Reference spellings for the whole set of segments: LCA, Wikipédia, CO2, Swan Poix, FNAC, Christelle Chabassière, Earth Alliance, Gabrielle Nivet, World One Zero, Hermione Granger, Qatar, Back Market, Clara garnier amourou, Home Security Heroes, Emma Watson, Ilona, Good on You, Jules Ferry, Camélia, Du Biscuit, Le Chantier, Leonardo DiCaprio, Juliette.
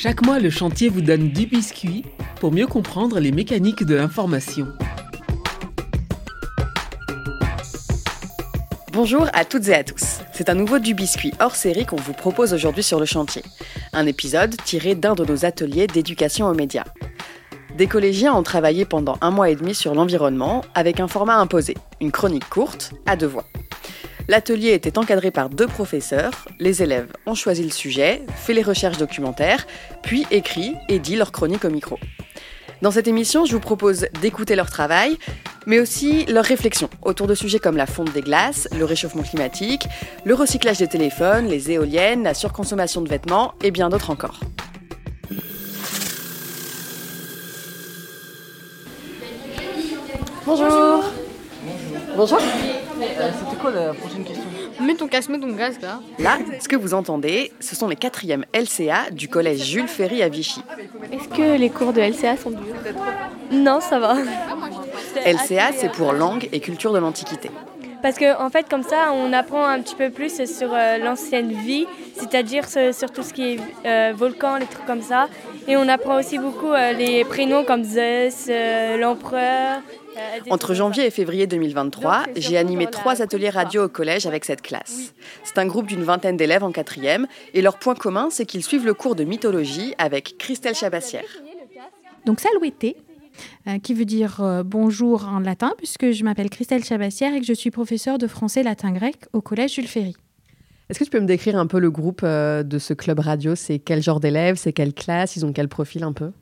Chaque mois, Le Chantier vous donne du biscuit pour mieux comprendre les mécaniques de l'information. Bonjour à toutes et à tous. C'est un nouveau Du Biscuit Hors-série qu'on vous propose aujourd'hui sur Le Chantier. Un épisode tiré d'un de nos ateliers d'éducation aux médias. Des collégiens ont travaillé pendant 1 mois et demi sur l'environnement avec un format imposé, une chronique courte à 2 voix. L'atelier était encadré par 2 professeurs, les élèves ont choisi le sujet, fait les recherches documentaires, puis écrit et dit leur chronique au micro. Dans cette émission, je vous propose d'écouter leur travail, mais aussi leurs réflexions autour de sujets comme la fonte des glaces, le réchauffement climatique, le recyclage des téléphones, les éoliennes, la surconsommation de vêtements et bien d'autres encore. Bonjour. Bonjour. C'était quoi la prochaine question ? Mets ton casque là. Là, ce que vous entendez, ce sont les 4e LCA du collège Jules Ferry à Vichy. Est-ce que les cours de LCA sont durs ? Non, ça va. LCA, c'est pour langue et culture de l'Antiquité. Parce que en fait, comme ça, on apprend un petit peu plus sur l'ancienne vie, c'est-à-dire sur tout ce qui est volcan, les trucs comme ça. Et on apprend aussi beaucoup les prénoms comme Zeus, l'empereur. Entre janvier et février 2023, j'ai animé 3 ateliers radio au collège avec cette classe. C'est un groupe d'une 20aine d'élèves en 4e et leur point commun, c'est qu'ils suivent le cours de mythologie avec Christelle Chabassière. Donc saluté, qui veut dire bonjour en latin, puisque je m'appelle Christelle Chabassière et que je suis professeure de français latin-grec au collège Jules Ferry. Est-ce que tu peux me décrire un peu le groupe de ce club radio ? C'est quel genre d'élèves ? C'est quelle classe ? Ils ont quel profil un peu ?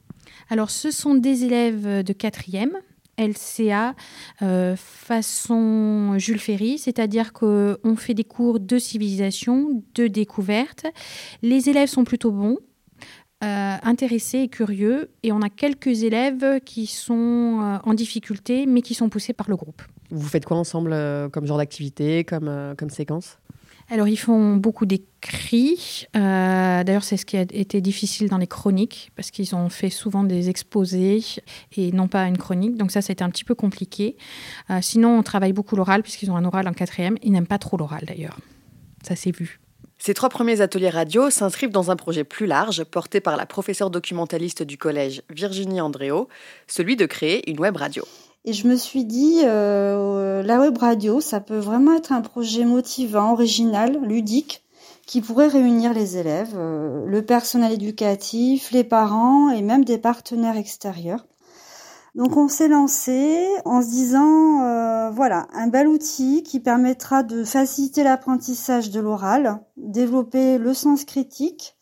Alors ce sont des élèves de 4e. LCA façon Jules Ferry, c'est-à-dire qu'on fait des cours de civilisation, de découverte. Les élèves sont plutôt bons, intéressés et curieux, et on a quelques élèves qui sont en difficulté, mais qui sont poussés par le groupe. Vous faites quoi ensemble comme genre d'activité, comme séquence ? Alors, ils font beaucoup d'écrits. D'ailleurs, c'est ce qui a été difficile dans les chroniques, parce qu'ils ont fait souvent des exposés et non pas une chronique. Donc ça a été un petit peu compliqué. Sinon, on travaille beaucoup l'oral, puisqu'ils ont un oral en 4e. Ils n'aiment pas trop l'oral, d'ailleurs. Ça s'est vu. Ces 3 premiers ateliers radio s'inscrivent dans un projet plus large, porté par la professeure documentaliste du collège Virginie Andréot, celui de créer une web radio. Et je me suis dit, la web radio, ça peut vraiment être un projet motivant, original, ludique, qui pourrait réunir les élèves, le personnel éducatif, les parents et même des partenaires extérieurs. Donc on s'est lancé en se disant, voilà, un bel outil qui permettra de faciliter l'apprentissage de l'oral, développer le sens critique,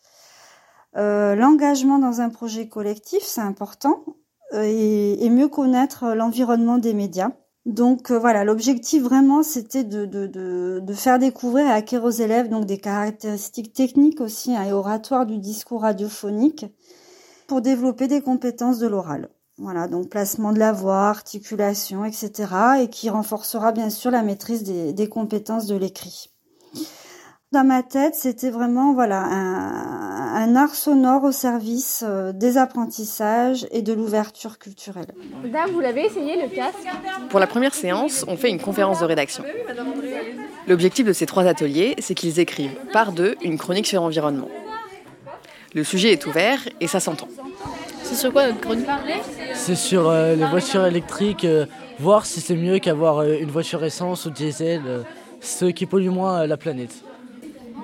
l'engagement dans un projet collectif, c'est important. Et mieux connaître l'environnement des médias. Donc voilà, l'objectif vraiment, c'était de faire découvrir et acquérir aux élèves donc des caractéristiques techniques aussi et oratoires du discours radiophonique pour développer des compétences de l'oral. Voilà, donc placement de la voix, articulation, etc. et qui renforcera bien sûr la maîtrise des compétences de l'écrit. Dans ma tête, c'était vraiment voilà un art sonore au service des apprentissages et de l'ouverture culturelle. Là, vous l'avez essayé, le casque ? Pour la première séance, on fait une conférence de rédaction. L'objectif de ces 3 ateliers, c'est qu'ils écrivent par 2 une chronique sur l'environnement. Le sujet est ouvert et ça s'entend. C'est sur quoi notre chronique ? C'est sur les voitures électriques, voir si c'est mieux qu'avoir une voiture essence ou diesel, ce qui pollue moins la planète.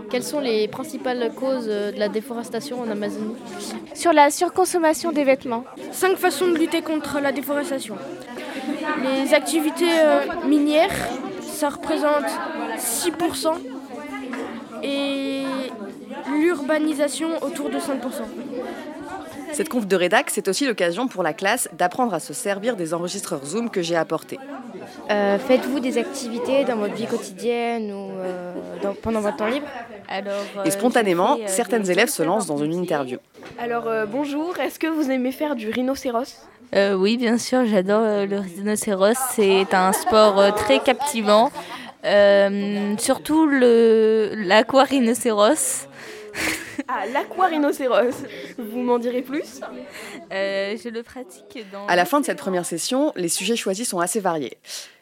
Quelles sont les principales causes de la déforestation en Amazonie ? Sur la surconsommation des vêtements. 5 façons de lutter contre la déforestation. Les activités minières, ça représente 6%, et l'urbanisation autour de 5%. Cette conf de rédac, c'est aussi l'occasion pour la classe d'apprendre à se servir des enregistreurs Zoom que j'ai apportés. Faites-vous des activités dans votre vie quotidienne ou pendant votre temps libre ? Et spontanément, certaines élèves se lancent dans une interview. Alors bonjour, est-ce que vous aimez faire du rhinocéros ? Oui, bien sûr, j'adore le rhinocéros. C'est un sport très captivant, surtout l'aquarhinocéros. Ah, l'aquarinoséros. Vous m'en direz plus ? Je le pratique dans... À la fin de cette première session, les sujets choisis sont assez variés.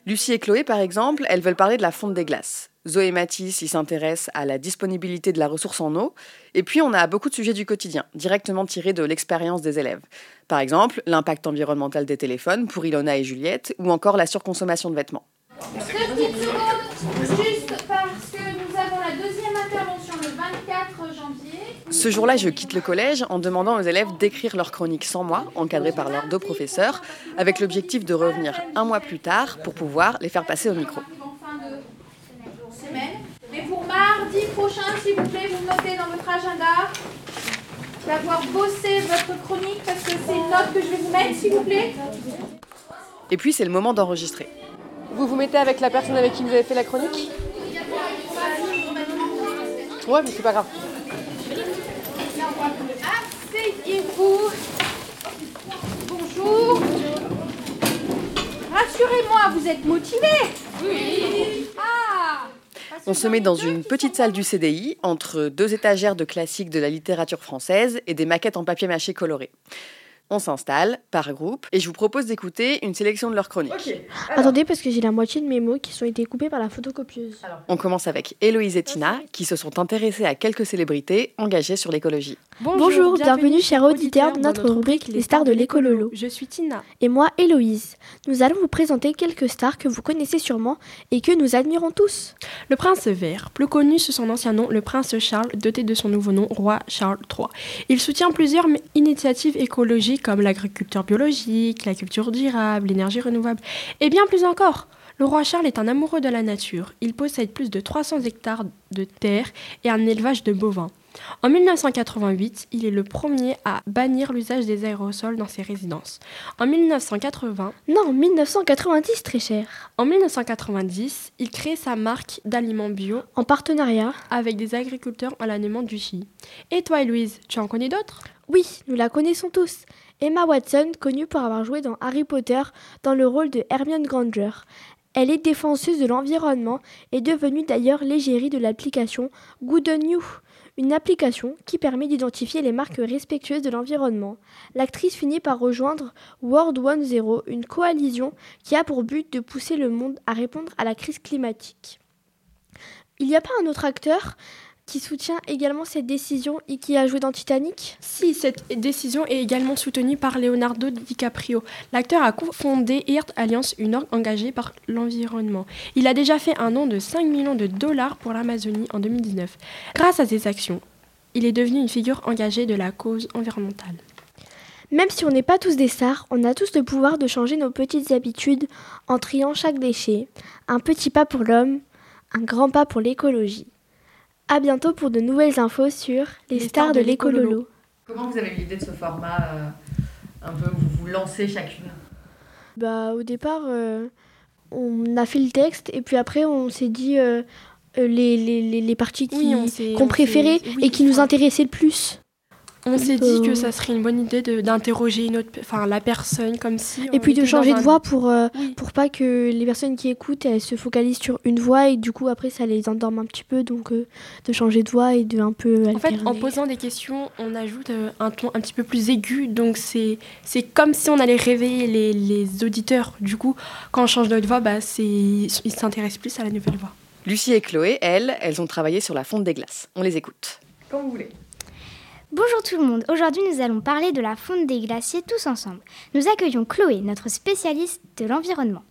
Lucie et Chloé, par exemple, elles veulent parler de la fonte des glaces. Zoé et Mathis, ils s'intéressent à la disponibilité de la ressource en eau. Et puis, on a beaucoup de sujets du quotidien, directement tirés de l'expérience des élèves. Par exemple, l'impact environnemental des téléphones pour Ilona et Juliette, ou encore la surconsommation de vêtements. Deux petites secondes, juste parce que nous avons la deuxième intervention le 24 janvier. Ce jour-là, je quitte le collège en demandant aux élèves d'écrire leur chronique sans moi, encadrée par leurs deux professeurs, avec l'objectif de revenir un mois plus tard pour pouvoir les faire passer au micro. Mais pour mardi prochain, s'il vous plaît, vous notez dans votre agenda d'avoir bossé votre chronique, parce que c'est une note que je vais vous mettre, s'il vous plaît. Et puis, c'est le moment d'enregistrer. Vous vous mettez avec la personne avec qui vous avez fait la chronique ? Ouais, mais c'est pas grave. Asseyez-vous. Bonjour. Rassurez-moi, vous êtes motivés ? Oui. Ah ! On se met dans une petite salle du CDI, entre deux étagères de classiques de la littérature française et des maquettes en papier mâché coloré. On s'installe, par groupe, et je vous propose d'écouter une sélection de leurs chroniques. Okay, alors... Attendez, parce que j'ai la moitié de mes mots qui ont été coupés par la photocopieuse. Alors... On commence avec Héloïse et Tina, qui se sont intéressées à quelques célébrités engagées sur l'écologie. Bonjour, bienvenue chers auditeurs de notre rubrique Les Stars de l'Écololo. Je suis Tina. Et moi, Héloïse. Nous allons vous présenter quelques stars que vous connaissez sûrement et que nous admirons tous. Le prince vert, plus connu sous son ancien nom, le prince Charles, doté de son nouveau nom, roi Charles III. Il soutient plusieurs initiatives écologiques comme l'agriculture biologique, la culture durable, l'énergie renouvelable et bien plus encore. Le roi Charles est un amoureux de la nature. Il possède plus de 300 hectares de terre et un élevage de bovins. En 1988, il est le premier à bannir l'usage des aérosols dans ses résidences. En 1990, très cher. En 1990, il crée sa marque d'aliments bio en partenariat avec des agriculteurs à la demande du Chili. Et toi, Louise, tu en connais d'autres ? Oui, nous la connaissons tous. Emma Watson, connue pour avoir joué dans Harry Potter dans le rôle de Hermione Granger. Elle est défenseuse de l'environnement et devenue d'ailleurs l'égérie de l'application Good on You, une application qui permet d'identifier les marques respectueuses de l'environnement. L'actrice finit par rejoindre World One Zero, une coalition qui a pour but de pousser le monde à répondre à la crise climatique. Il n'y a pas un autre acteur qui soutient également cette décision et qui a joué dans Titanic ? Si, cette décision est également soutenue par Leonardo DiCaprio. L'acteur a cofondé Earth Alliance, une orgue engagée par l'environnement. Il a déjà fait un don de 5 millions de dollars pour l'Amazonie en 2019. Grâce à ses actions, il est devenu une figure engagée de la cause environnementale. Même si on n'est pas tous des stars, on a tous le pouvoir de changer nos petites habitudes en triant chaque déchet. Un petit pas pour l'homme, un grand pas pour l'écologie. À bientôt pour de nouvelles infos sur les stars de l'écololo. Comment vous avez eu l'idée de ce format, un peu où vous vous lancez chacune ? Au départ, on a fait le texte et puis après on s'est dit les parties qu'on préférait et qui nous intéressaient le plus. On s'est dit que ça serait une bonne idée d'interroger la personne comme si... Et puis de changer de voix pour pas que les personnes qui écoutent, elles se focalisent sur une voix et du coup après ça les endorme un petit peu, donc de changer de voix et de un peu... En fait, en posant des questions, on ajoute un ton un petit peu plus aigu, donc c'est comme si on allait réveiller les auditeurs. Du coup, quand on change de voix, ils s'intéressent plus à la nouvelle voix. Lucie et Chloé, elles ont travaillé sur la fonte des glaces. On les écoute. Quand vous voulez. Bonjour tout le monde, aujourd'hui nous allons parler de la fonte des glaciers tous ensemble. Nous accueillons Chloé, notre spécialiste de l'environnement.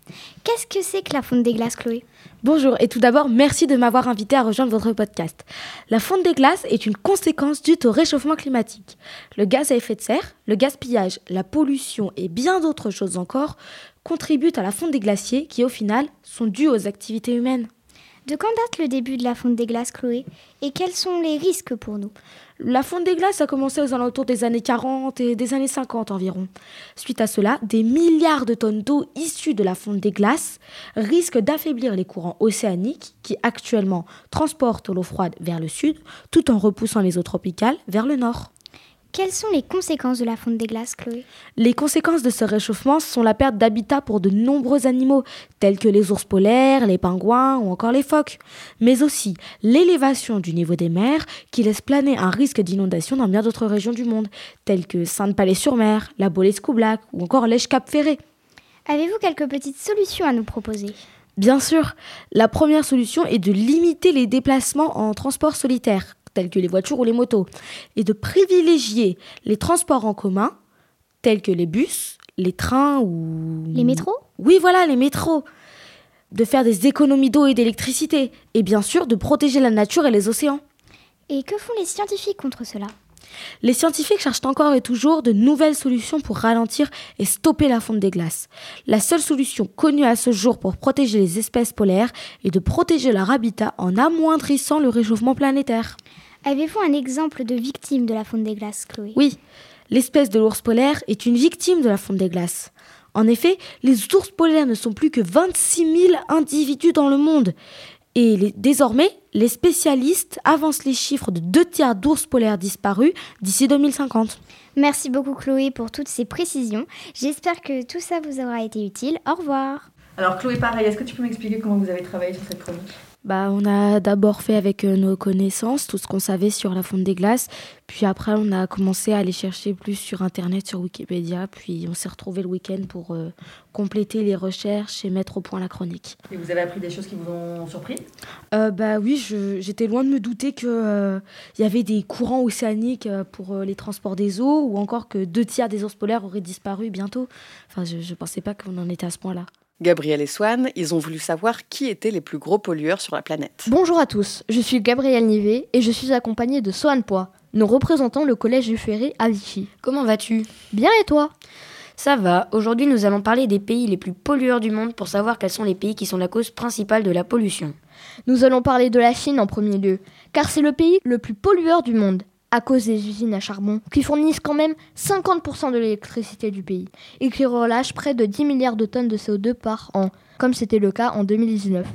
Qu'est-ce que c'est que la fonte des glaces, Chloé ? Bonjour et tout d'abord, merci de m'avoir invitée à rejoindre votre podcast. La fonte des glaces est une conséquence due au réchauffement climatique. Le gaz à effet de serre, le gaspillage, la pollution et bien d'autres choses encore contribuent à la fonte des glaciers qui au final sont dues aux activités humaines. De quand date le début de la fonte des glaces, Chloé ? Et quels sont les risques pour nous ? La fonte des glaces a commencé aux alentours des années 40 et des années 50 environ. Suite à cela, des milliards de tonnes d'eau issues de la fonte des glaces risquent d'affaiblir les courants océaniques qui actuellement transportent l'eau froide vers le sud tout en repoussant les eaux tropicales vers le nord. Quelles sont les conséquences de la fonte des glaces, Chloé ? Les conséquences de ce réchauffement sont la perte d'habitat pour de nombreux animaux, tels que les ours polaires, les pingouins ou encore les phoques. Mais aussi l'élévation du niveau des mers qui laisse planer un risque d'inondation dans bien d'autres régions du monde, telles que Sainte-Palais-sur-Mer, la Baule-Coublac ou encore l'Èche-Cap-Ferré. Avez-vous quelques petites solutions à nous proposer ? Bien sûr, la première solution est de limiter les déplacements en transport solitaire, tels que les voitures ou les motos, et de privilégier les transports en commun, tels que les bus, les trains ou... Les métros ? Oui, voilà, les métros. De faire des économies d'eau et d'électricité, et bien sûr de protéger la nature et les océans. Et que font les scientifiques contre cela ? Les scientifiques cherchent encore et toujours de nouvelles solutions pour ralentir et stopper la fonte des glaces. La seule solution connue à ce jour pour protéger les espèces polaires est de protéger leur habitat en amoindrissant le réchauffement planétaire. Avez-vous un exemple de victime de la fonte des glaces, Chloé ? Oui, l'espèce de l'ours polaire est une victime de la fonte des glaces. En effet, les ours polaires ne sont plus que 26 000 individus dans le monde. Et désormais, les spécialistes avancent les chiffres de 2/3 d'ours polaires disparus d'ici 2050. Merci beaucoup Chloé pour toutes ces précisions. J'espère que tout ça vous aura été utile. Au revoir. Alors Chloé, pareil, est-ce que tu peux m'expliquer comment vous avez travaillé sur cette chronique ? On a d'abord fait avec nos connaissances tout ce qu'on savait sur la fonte des glaces. Puis après, on a commencé à aller chercher plus sur Internet, sur Wikipédia. Puis on s'est retrouvés le week-end pour compléter les recherches et mettre au point la chronique. Et vous avez appris des choses qui vous ont surpris ? Oui, j'étais loin de me douter qu'il y avait des courants océaniques pour les transports des eaux ou encore que 2/3 des ours polaires auraient disparu bientôt. Je pensais pas qu'on en était à ce point-là. Gabrielle et Swan, ils ont voulu savoir qui étaient les plus gros pollueurs sur la planète. Bonjour à tous, je suis Gabrielle Nivet et je suis accompagnée de Swan Poix. Nous représentons le collège Jules Ferry à Vichy. Comment vas-tu ? Bien et toi ? Ça va, aujourd'hui nous allons parler des pays les plus pollueurs du monde pour savoir quels sont les pays qui sont la cause principale de la pollution. Nous allons parler de la Chine en premier lieu, car c'est le pays le plus pollueur du monde. À cause des usines à charbon, qui fournissent quand même 50% de l'électricité du pays et qui relâchent près de 10 milliards de tonnes de CO2 par an, comme c'était le cas en 2019.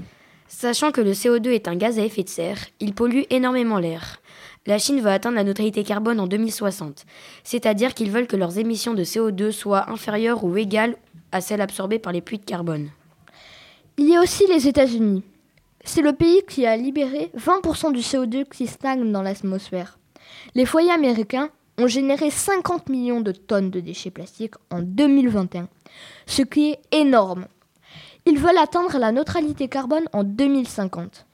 Sachant que le CO2 est un gaz à effet de serre, il pollue énormément l'air. La Chine va atteindre la neutralité carbone en 2060, c'est-à-dire qu'ils veulent que leurs émissions de CO2 soient inférieures ou égales à celles absorbées par les puits de carbone. Il y a aussi les États-Unis. C'est le pays qui a libéré 20% du CO2 qui stagne dans l'atmosphère. Les foyers américains ont généré 50 millions de tonnes de déchets plastiques en 2021, ce qui est énorme. Ils veulent atteindre la neutralité carbone en 2050.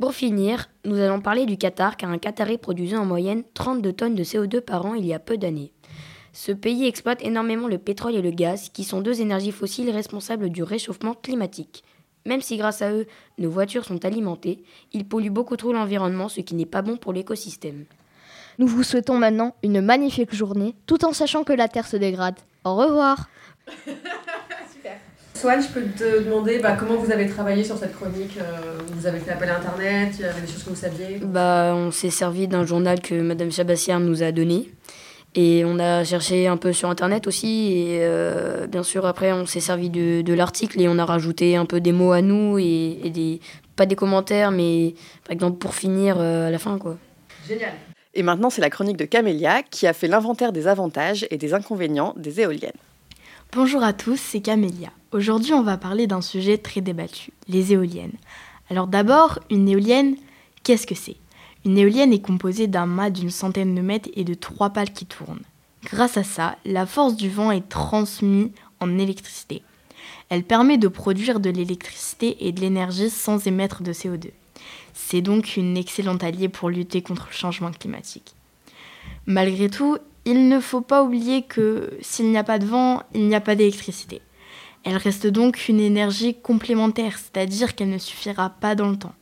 Pour finir, nous allons parler du Qatar, car un Qatarais produisait en moyenne 32 tonnes de CO2 par an il y a peu d'années. Ce pays exploite énormément le pétrole et le gaz, qui sont deux énergies fossiles responsables du réchauffement climatique. Même si grâce à eux, nos voitures sont alimentées, ils polluent beaucoup trop l'environnement, ce qui n'est pas bon pour l'écosystème. Nous vous souhaitons maintenant une magnifique journée, tout en sachant que la Terre se dégrade. Au revoir. Super. Swan, je peux te demander comment vous avez travaillé sur cette chronique ? Vous avez fait appel à Internet ? Il y avait des choses que vous saviez ? On s'est servi d'un journal que Madame Chabassière nous a donné. Et on a cherché un peu sur Internet aussi. Et bien sûr, après, on s'est servi de l'article et on a rajouté un peu des mots à nous. Et pas des commentaires, mais par exemple pour finir à la fin, quoi. Génial. Et maintenant, c'est la chronique de Camélia qui a fait l'inventaire des avantages et des inconvénients des éoliennes. Bonjour à tous, c'est Camélia. Aujourd'hui, on va parler d'un sujet très débattu, les éoliennes. Alors d'abord, une éolienne, qu'est-ce que c'est ? Une éolienne est composée d'un mât d'une centaine de mètres et de 3 pales qui tournent. Grâce à ça, la force du vent est transmise en électricité. Elle permet de produire de l'électricité et de l'énergie sans émettre de CO2. C'est donc une excellente alliée pour lutter contre le changement climatique. Malgré tout, il ne faut pas oublier que s'il n'y a pas de vent, il n'y a pas d'électricité. Elle reste donc une énergie complémentaire, c'est-à-dire qu'elle ne suffira pas dans le temps.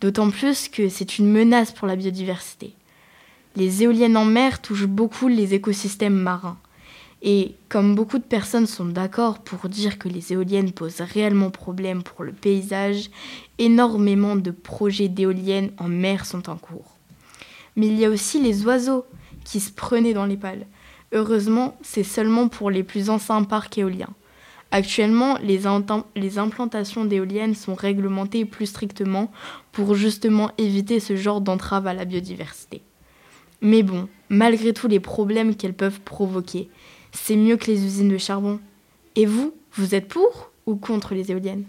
D'autant plus que c'est une menace pour la biodiversité. Les éoliennes en mer touchent beaucoup les écosystèmes marins. Et comme beaucoup de personnes sont d'accord pour dire que les éoliennes posent réellement problème pour le paysage, énormément de projets d'éoliennes en mer sont en cours. Mais il y a aussi les oiseaux qui se prenaient dans les pales. Heureusement, c'est seulement pour les plus anciens parcs éoliens. Actuellement, les implantations d'éoliennes sont réglementées plus strictement pour justement éviter ce genre d'entrave à la biodiversité. Mais bon, malgré tous les problèmes qu'elles peuvent provoquer. C'est mieux que les usines de charbon. Et vous, vous êtes pour ou contre les éoliennes ?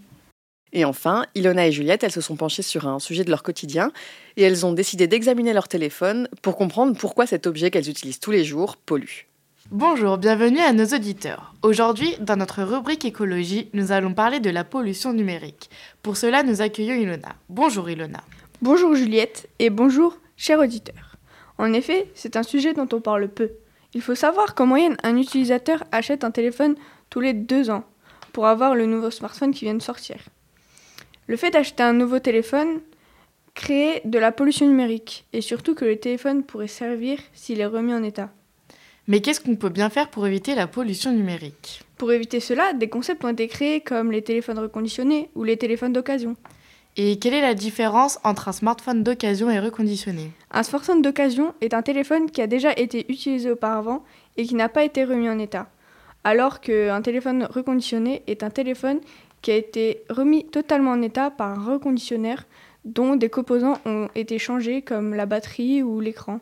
Et enfin, Ilona et Juliette, elles se sont penchées sur un sujet de leur quotidien et elles ont décidé d'examiner leur téléphone pour comprendre pourquoi cet objet qu'elles utilisent tous les jours pollue. Bonjour, bienvenue à nos auditeurs. Aujourd'hui, dans notre rubrique écologie, nous allons parler de la pollution numérique. Pour cela, nous accueillons Ilona. Bonjour Ilona. Bonjour Juliette et bonjour chers auditeurs. En effet, c'est un sujet dont on parle peu. Il faut savoir qu'en moyenne, un utilisateur achète un téléphone tous les 2 ans pour avoir le nouveau smartphone qui vient de sortir. Le fait d'acheter un nouveau téléphone crée de la pollution numérique et surtout que le téléphone pourrait servir s'il est remis en état. Mais qu'est-ce qu'on peut bien faire pour éviter la pollution numérique ? Pour éviter cela, des concepts ont été créés comme les téléphones reconditionnés ou les téléphones d'occasion. Et quelle est la différence entre un smartphone d'occasion et reconditionné ? Un smartphone d'occasion est un téléphone qui a déjà été utilisé auparavant et qui n'a pas été remis en état. Alors qu'un téléphone reconditionné est un téléphone qui a été remis totalement en état par un reconditionnaire dont des composants ont été changés comme la batterie ou l'écran.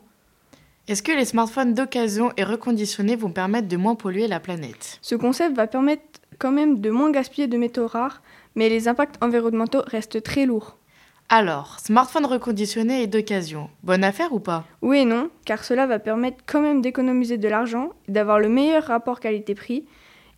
Est-ce que les smartphones d'occasion et reconditionnés vont permettre de moins polluer la planète ? Ce concept va permettre quand même de moins gaspiller de métaux rares, mais les impacts environnementaux restent très lourds. Alors, smartphone reconditionné et d'occasion, bonne affaire ou pas ? Oui et non, car cela va permettre quand même d'économiser de l'argent, d'avoir le meilleur rapport qualité-prix.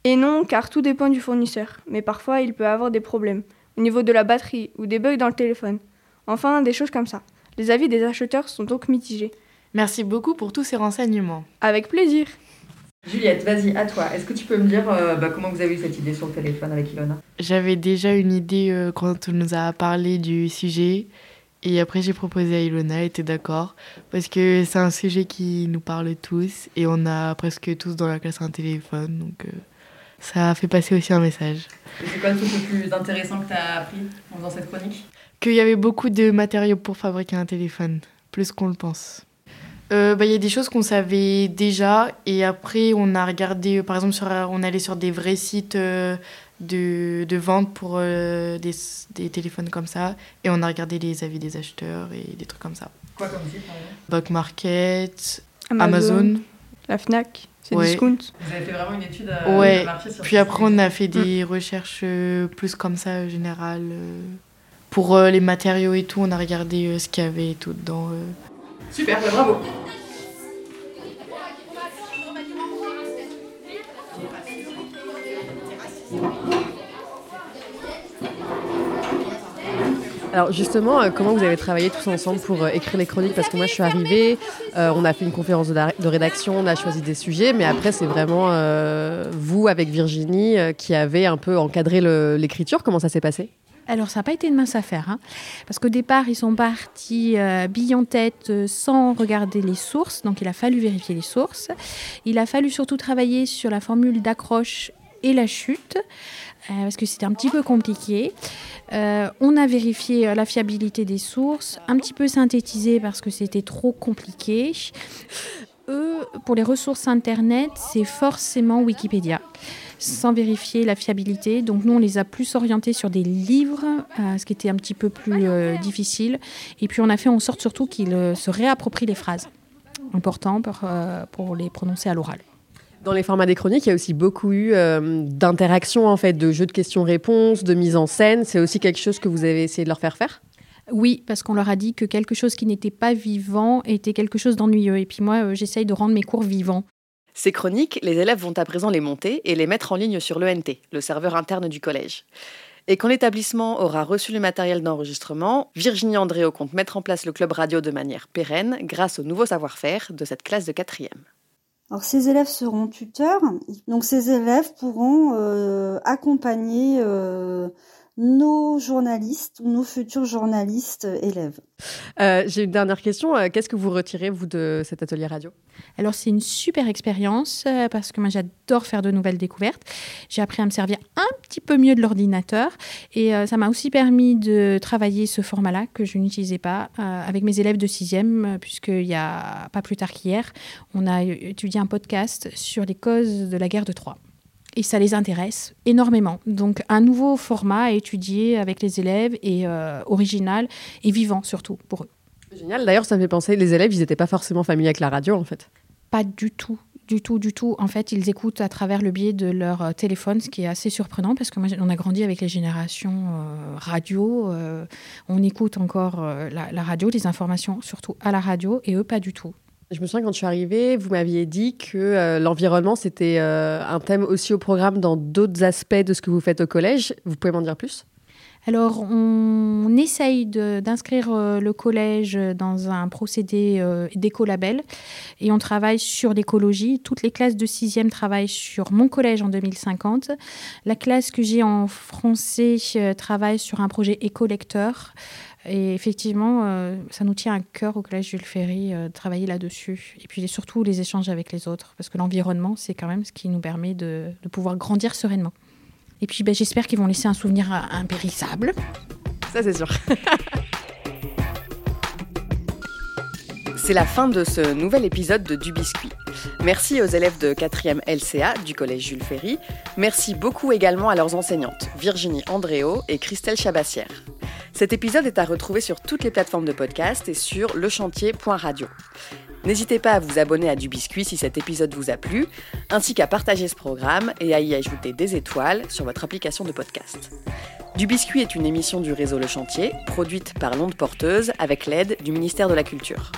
Et non, car tout dépend du fournisseur, mais parfois il peut avoir des problèmes, au niveau de la batterie ou des bugs dans le téléphone. Enfin, des choses comme ça. Les avis des acheteurs sont donc mitigés. Merci beaucoup pour tous ces renseignements. Avec plaisir. Juliette, vas-y, à toi. Est-ce que tu peux me dire comment vous avez eu cette idée sur le téléphone avec Ilona ? J'avais déjà une idée quand on nous a parlé du sujet. Et après, j'ai proposé à Ilona, elle était d'accord. Parce que c'est un sujet qui nous parle tous. Et on a presque tous dans la classe un téléphone. Donc ça fait passer aussi un message. Et c'est quoi le truc le plus intéressant que tu as appris en faisant cette chronique ? Qu'il y avait beaucoup de matériaux pour fabriquer un téléphone. Plus qu'on le pense. Y a des choses qu'on savait déjà et après on a regardé, par exemple on allait sur des vrais sites de vente pour des téléphones comme ça et on a regardé les avis des acheteurs et des trucs comme ça. Quoi comme site par exemple ? Back Market, Amazon. La FNAC, c'est ouais. Discount. Vous avez fait vraiment une étude à ouais. Marché sur puis après on a fait des recherches plus comme ça générales. Pour les matériaux et tout, on a regardé ce qu'il y avait et tout dedans. Super, bravo. Alors justement, comment vous avez travaillé tous ensemble pour écrire les chroniques ? Parce que moi je suis arrivée, on a fait une conférence de rédaction, on a choisi des sujets, mais après c'est vraiment vous avec Virginie qui avez un peu encadré l'écriture. Comment ça s'est passé ? Alors, ça n'a pas été une mince affaire, parce qu'au départ, ils sont partis billes en tête sans regarder les sources. Donc, il a fallu vérifier les sources. Il a fallu surtout travailler sur la formule d'accroche et la chute, parce que c'était un petit peu compliqué. On a vérifié la fiabilité des sources, un petit peu synthétisé parce que c'était trop compliqué. Eux, pour les ressources Internet, c'est forcément Wikipédia. Sans vérifier la fiabilité. Donc nous, on les a plus orientés sur des livres, ce qui était un petit peu plus difficile. Et puis on a fait en sorte surtout qu'ils se réapproprient les phrases importantes pour les prononcer à l'oral. Dans les formats des chroniques, il y a aussi beaucoup eu d'interactions, en fait, de jeux de questions-réponses, de mise en scène. C'est aussi quelque chose que vous avez essayé de leur faire faire ? Oui, parce qu'on leur a dit que quelque chose qui n'était pas vivant était quelque chose d'ennuyeux. Et puis moi, j'essaye de rendre mes cours vivants. Ces chroniques, les élèves vont à présent les monter et les mettre en ligne sur l'ENT, le serveur interne du collège. Et quand l'établissement aura reçu le matériel d'enregistrement, Virginie Andréot compte mettre en place le club radio de manière pérenne grâce au nouveau savoir-faire de cette classe de 4e. Alors ces élèves seront tuteurs, donc ces élèves pourront accompagner nos journalistes ou nos futurs journalistes élèves. J'ai une dernière question. Qu'est-ce que vous retirez, vous, de cet atelier radio ? Alors, c'est une super expérience parce que moi, j'adore faire de nouvelles découvertes. J'ai appris à me servir un petit peu mieux de l'ordinateur et ça m'a aussi permis de travailler ce format-là que je n'utilisais pas avec mes élèves de 6e puisqu'il n'y a pas plus tard qu'hier, on a étudié un podcast sur les causes de la guerre de Troie. Et ça les intéresse énormément. Donc, un nouveau format à étudier avec les élèves et original et vivant surtout pour eux. Génial. D'ailleurs, ça me fait penser, les élèves, ils n'étaient pas forcément familiers avec la radio, en fait. Pas du tout. Du tout, du tout. En fait, ils écoutent à travers le biais de leur téléphone, ce qui est assez surprenant parce que moi, on a grandi avec les générations radio. On écoute encore la radio, les informations surtout à la radio, et eux, pas du tout. Je me souviens, quand je suis arrivée, vous m'aviez dit que l'environnement, c'était un thème aussi au programme dans d'autres aspects de ce que vous faites au collège. Vous pouvez m'en dire plus ? Alors, on essaye d'inscrire le collège dans un procédé d'écolabel et on travaille sur l'écologie. Toutes les classes de 6e travaillent sur mon collège en 2050. La classe que j'ai en français travaille sur un projet éco-lecteur. Et effectivement, ça nous tient à cœur au collège Jules Ferry de travailler là-dessus. Et puis surtout les échanges avec les autres, parce que l'environnement, c'est quand même ce qui nous permet de pouvoir grandir sereinement. Et puis, j'espère qu'ils vont laisser un souvenir impérissable. Ça, c'est sûr. C'est la fin de ce nouvel épisode de Du Biscuit. Merci aux élèves de 4e LCA du collège Jules Ferry. Merci beaucoup également à leurs enseignantes, Virginie Andréot et Christelle Chabassière. Cet épisode est à retrouver sur toutes les plateformes de podcast et sur lechantier.radio. N'hésitez pas à vous abonner à Du Biscuit si cet épisode vous a plu, ainsi qu'à partager ce programme et à y ajouter des étoiles sur votre application de podcast. Du Biscuit est une émission du réseau Le Chantier, produite par l'onde porteuse avec l'aide du ministère de la Culture.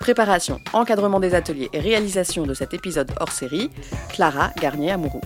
Préparation, encadrement des ateliers et réalisation de cet épisode hors série, Clara Garnier Amourou.